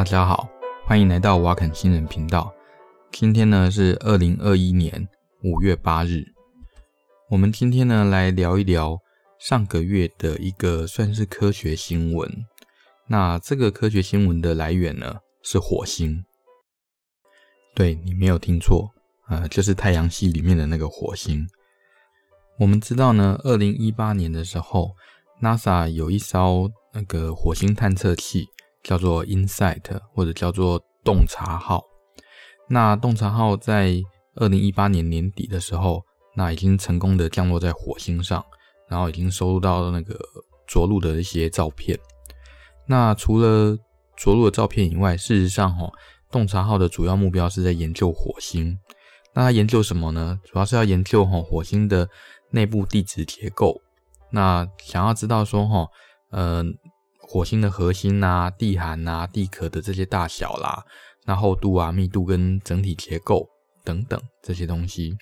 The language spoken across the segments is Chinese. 大家好，欢迎来到瓦肯星人频道。今天呢是2021年5月8日。我们今天呢来聊一聊上个月的一个算是科学新闻。那这个科学新闻的来源呢是火星。对，你没有听错，就是太阳系里面的那个火星。我们知道呢 ,2018 年的时候 ,NASA 有一艘那个火星探测器叫做 InSight 或者叫做洞察号。那洞察号在2018年年底的时候，那已经成功的降落在火星上，然后已经收录到那个着陆的一些照片。那除了着陆的照片以外，事实上洞察号的主要目标是在研究火星。那它研究什么呢？主要是要研究火星的内部地质结构。那想要知道说火星的核心啊、地函啊、地壳的这些大小啦，那厚度啊、密度跟整体结构等等这些东西。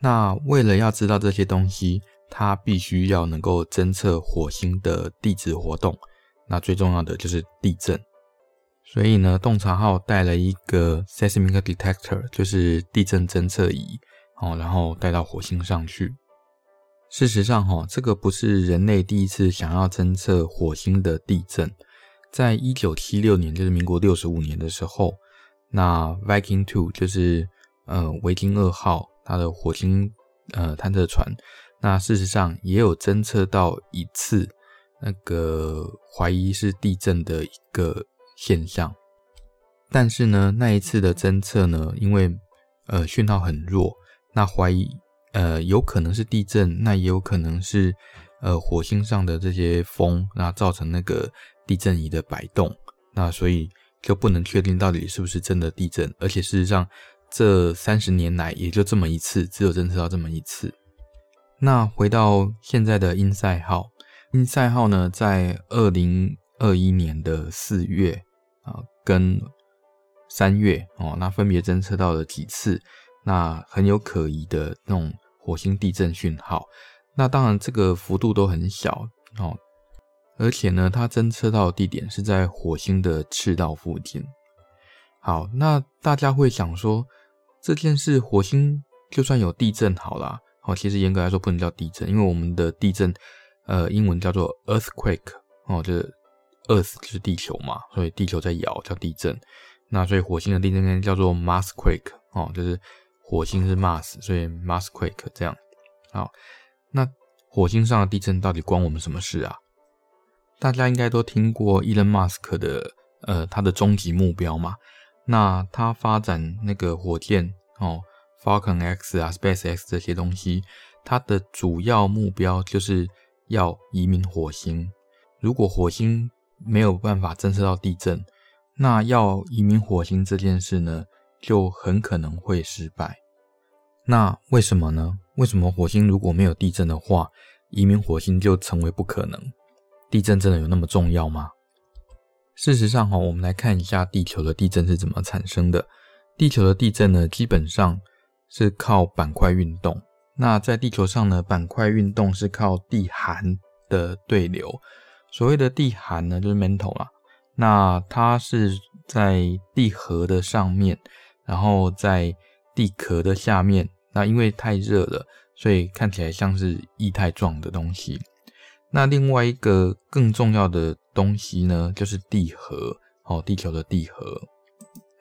那为了要知道这些东西，它必须要能够侦测火星的地质活动，那最重要的就是地震。所以呢，洞察号带了一个 seismic detector， 就是地震侦测仪，然后带到火星上去。事实上这个不是人类第一次想要侦测火星的地震。在1976年，就是民国65年的时候，那 Viking 2 就是维京2号它的火星探测船，那事实上也有侦测到一次那个怀疑是地震的一个现象。但是呢，那一次的侦测呢，因为讯号很弱，那怀疑有可能是地震，那也有可能是火星上的这些风，那造成那个地震仪的摆动，那所以就不能确定到底是不是真的地震。而且事实上这30年来也就这么一次，只有侦测到这么一次。那回到现在的InSight号，InSight号呢在2021年的4月跟3月那分别侦测到了几次那很有可疑的那种火星地震讯号。那当然这个幅度都很小而且呢它侦测到的地点是在火星的赤道附近。好，那大家会想说这件事火星就算有地震好啦，其实严格来说不能叫地震，因为我们的地震英文叫做 earthquake， 就是 earth 就是地球嘛，所以地球在摇叫地震。那所以火星的地震叫做 Marsquake， 就是火星是 Mars， 所以 Marsquake 这样。好，那火星上的地震到底关我们什么事啊？大家应该都听过 Elon Musk 的他的终极目标嘛。那他发展那个火箭Falcon X 啊 SpaceX 这些东西，他的主要目标就是要移民火星。如果火星没有办法侦测到地震，那要移民火星这件事呢就很可能会失败。那为什么呢？为什么火星如果没有地震的话，移民火星就成为不可能？地震真的有那么重要吗？事实上我们来看一下地球的地震是怎么产生的。地球的地震呢基本上是靠板块运动。那在地球上呢，板块运动是靠地函的对流。所谓的地函呢就是 mantle 啦，那它是在地核的上面，然后在地壳的下面，那因为太热了，所以看起来像是液态状的东西。那另外一个更重要的东西呢就是地核，地球的地核。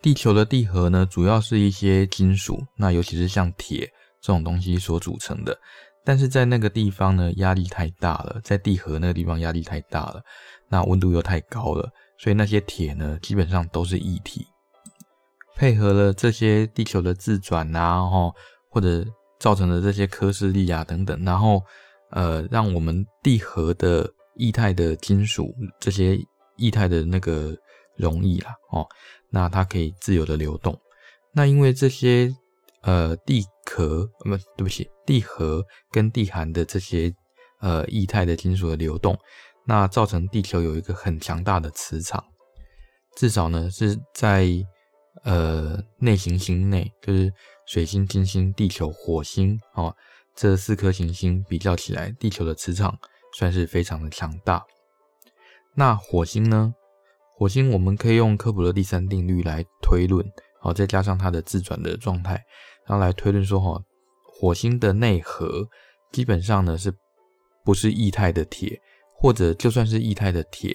地球的地核呢主要是一些金属，那尤其是像铁这种东西所组成的。但是在那个地方呢压力太大了，在地核那个地方压力太大了，那温度又太高了，所以那些铁呢基本上都是液体。配合了这些地球的自转啊或者造成的这些科氏力啊等等，然后让我们地核的液态的金属，这些液态的那个溶液啦那它可以自由的流动。那因为这些地核跟地函的这些液态的金属的流动，那造成地球有一个很强大的磁场。至少呢是在内行星内，就是水星、金星、地球、火星这四颗行星比较起来，地球的磁场算是非常的强大。那火星呢？火星我们可以用科普的第三定律来推论，再加上它的自转的状态，然后来推论说火星的内核基本上呢是不是液态的铁，或者就算是液态的铁，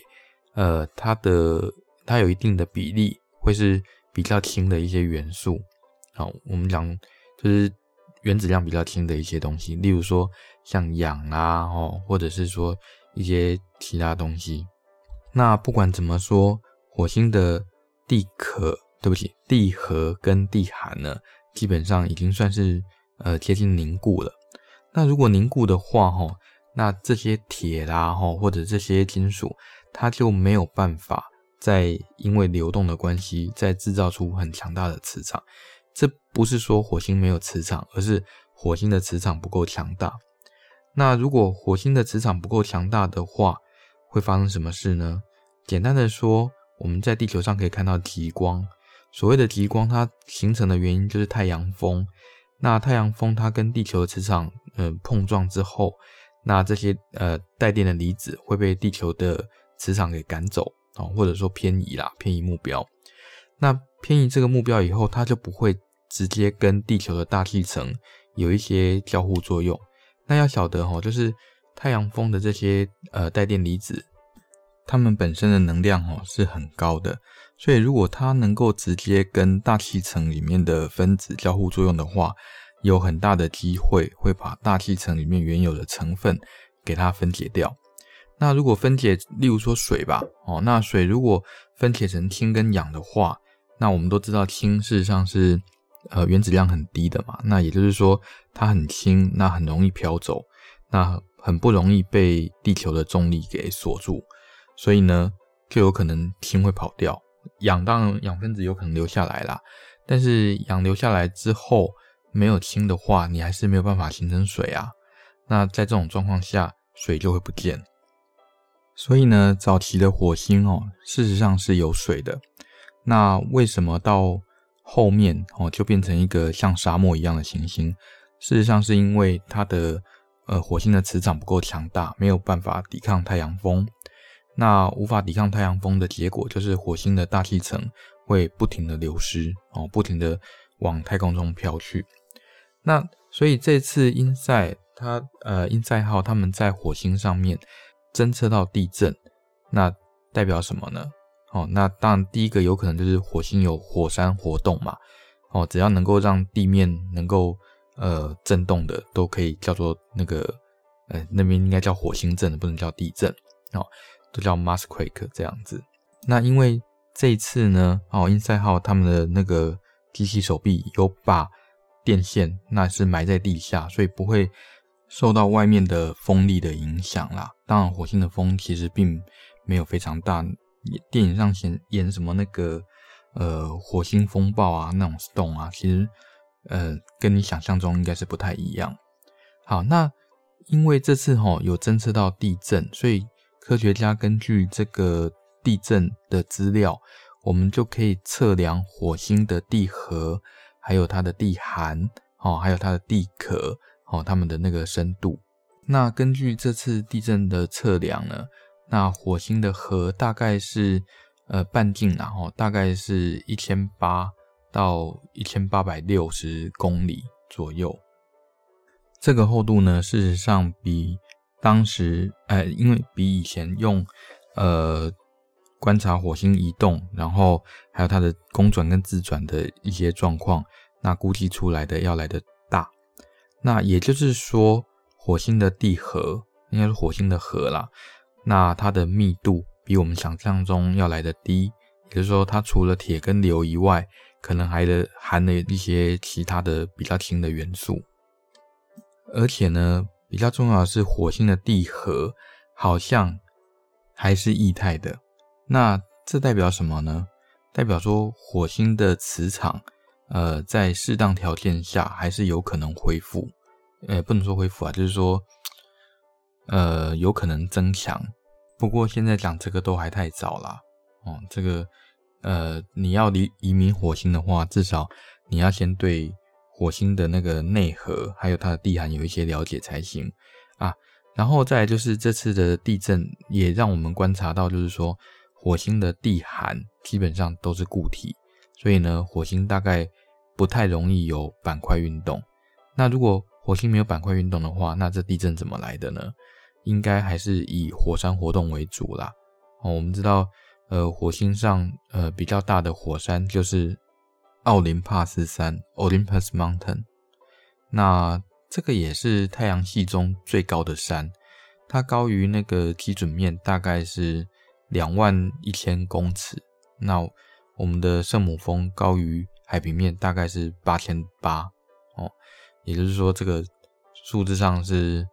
它有一定的比例会是比较轻的一些元素。好，我们讲就是原子量比较轻的一些东西，例如说像氧啊，或者是说一些其他东西。那不管怎么说，火星的地核跟地函呢，基本上已经算是接近凝固了。那如果凝固的话，那这些铁啦，或者这些金属，它就没有办法再因为流动的关系再制造出很强大的磁场。这不是说火星没有磁场，而是火星的磁场不够强大。那如果火星的磁场不够强大的话，会发生什么事呢？简单的说，我们在地球上可以看到极光。所谓的极光，它形成的原因就是太阳风。那太阳风它跟地球的磁场碰撞之后，那这些带电的离子会被地球的磁场给赶走，或者说偏移目标。那偏移这个目标以后，它就不会直接跟地球的大气层有一些交互作用。那要晓得就是太阳风的这些带电离子，它们本身的能量是很高的，所以如果它能够直接跟大气层里面的分子交互作用的话，有很大的机会会把大气层里面原有的成分给它分解掉。那如果分解，例如说水吧，那水如果分解成氢跟氧的话，那我们都知道氢事实上是原子量很低的嘛，那也就是说它很轻，那很容易飘走，那很不容易被地球的重力给锁住，所以呢就有可能氢会跑掉，氧分子有可能留下来啦，但是氧留下来之后没有氢的话，你还是没有办法形成水啊。那在这种状况下，水就会不见。所以呢，早期的火星事实上是有水的。那为什么到后面就变成一个像沙漠一样的行星？事实上是因为它的火星的磁场不够强大，没有办法抵抗太阳风。那无法抵抗太阳风的结果，就是火星的大气层会不停的流失，不停的往太空中飘去。那所以这次InSight 号他们在火星上面侦测到地震，那代表什么呢？那当然第一个有可能就是火星有火山活动嘛，只要能够让地面能够震动的，都可以叫做那边应该叫火星震，不能叫地震，都叫 Muskquake 这样子。那因为这一次呢，InSight 号他们的那个机器手臂有把电线那是埋在地下，所以不会受到外面的风力的影响啦。当然火星的风其实并没有非常大，电影上演什么火星风暴啊，那种 storm 啊，其实跟你想象中应该是不太一样。好，那因为这次有侦测到地震，所以科学家根据这个地震的资料，我们就可以测量火星的地核，还有它的地函，还有它的地壳，它们的那个深度。那根据这次地震的测量呢，那火星的核大概是半径啦，大概是1800到1860公里左右。这个厚度呢，事实上比当时因为比以前用观察火星移动，然后还有它的公转跟自转的一些状况，那估计出来的要来的大。那也就是说，火星的地核，应该是火星的核啦，那它的密度比我们想象中要来的低，也就是说它除了铁跟硫以外，可能还含了一些其他的比较轻的元素。而且呢，比较重要的是火星的地核好像还是液态的。那这代表什么呢？代表说火星的磁场在适当条件下还是有可能恢复，不能说恢复啊，就是说有可能增强。不过现在讲这个都还太早啦，这个你要移民火星的话，至少你要先对火星的那个内核还有它的地函有一些了解才行啊。然后再来就是这次的地震也让我们观察到，就是说火星的地函基本上都是固体，所以呢，火星大概不太容易有板块运动。那如果火星没有板块运动的话，那这地震怎么来的呢？应该还是以火山活动为主啦。我们知道，火星上比较大的火山就是奥林帕斯山 （Olympus Mountain）。那这个也是太阳系中最高的山，它高于那个基准面大概是21000公尺。那我们的圣母峰高于海平面大概是8800哦，也就是说这个数字上是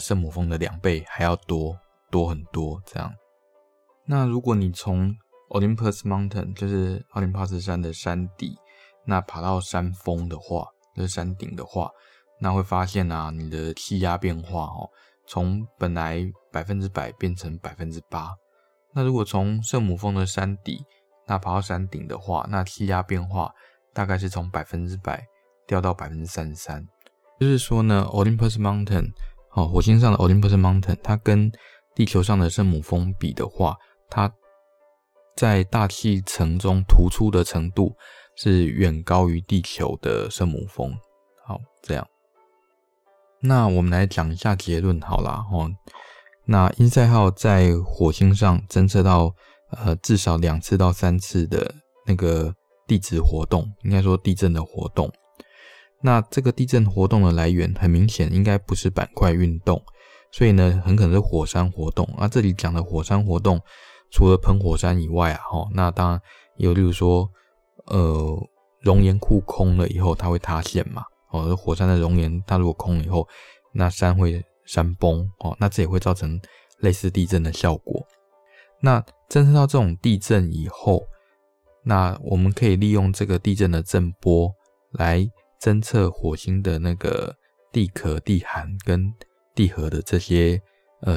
圣母峰的2倍还要多很多这样。那如果你从 Olympus Mountain 就是奥林帕斯山的山底，那爬到山峰的话，就是山顶的话，那会发现啊，你的气压变化从本来 100% 变成 8%。 那如果从圣母峰的山底那爬到山顶的话，那气压变化大概是从 100% 掉到 33%。 就是说呢， Olympus Mountain 火星上的 Olympus Mountain 它跟地球上的圣母峰比的话，它在大气层中突出的程度是远高于地球的圣母峰。好，这样。那我们来讲一下结论好啦。那InSight号在火星上侦测到至少2次到3次的那个地质活动，应该说地震的活动。那这个地震活动的来源很明显应该不是板块运动，所以呢很可能是火山活动。那这里讲的火山活动除了喷火山以外啊，那当然也有例如说熔岩库空了以后它会塌陷嘛。火山的熔岩它如果空了以后，那山会山崩那这也会造成类似地震的效果。那侦测到这种地震以后，那我们可以利用这个地震的震波来侦测火星的那个地壳、地函跟地核的这些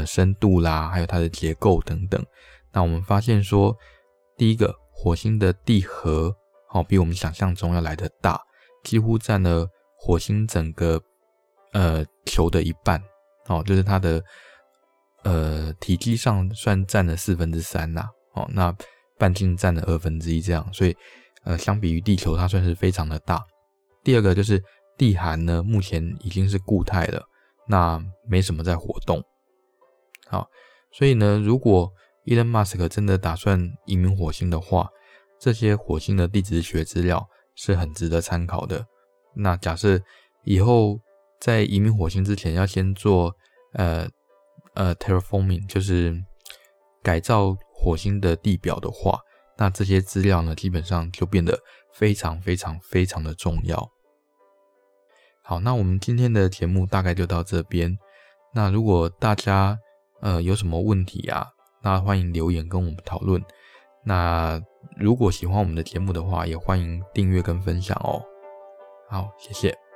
深度啦，还有它的结构等等。那我们发现说，第一个，火星的地核比我们想象中要来得大，几乎占了火星整个球的一半就是它的体积上算占了3/4啦那半径占了1/2这样，所以相比于地球它算是非常的大。第二个就是地函呢目前已经是固态了，那没什么在活动。好，所以呢如果 Elon Musk 真的打算移民火星的话，这些火星的地质学资料是很值得参考的。那假设以后在移民火星之前要先做terraforming 就是改造火星的地表的话，那这些资料呢基本上就变得非常非常非常的重要。好，那我们今天的节目大概就到这边。那如果大家有什么问题啊，那欢迎留言跟我们讨论。那如果喜欢我们的节目的话，也欢迎订阅跟分享哦。好，谢谢。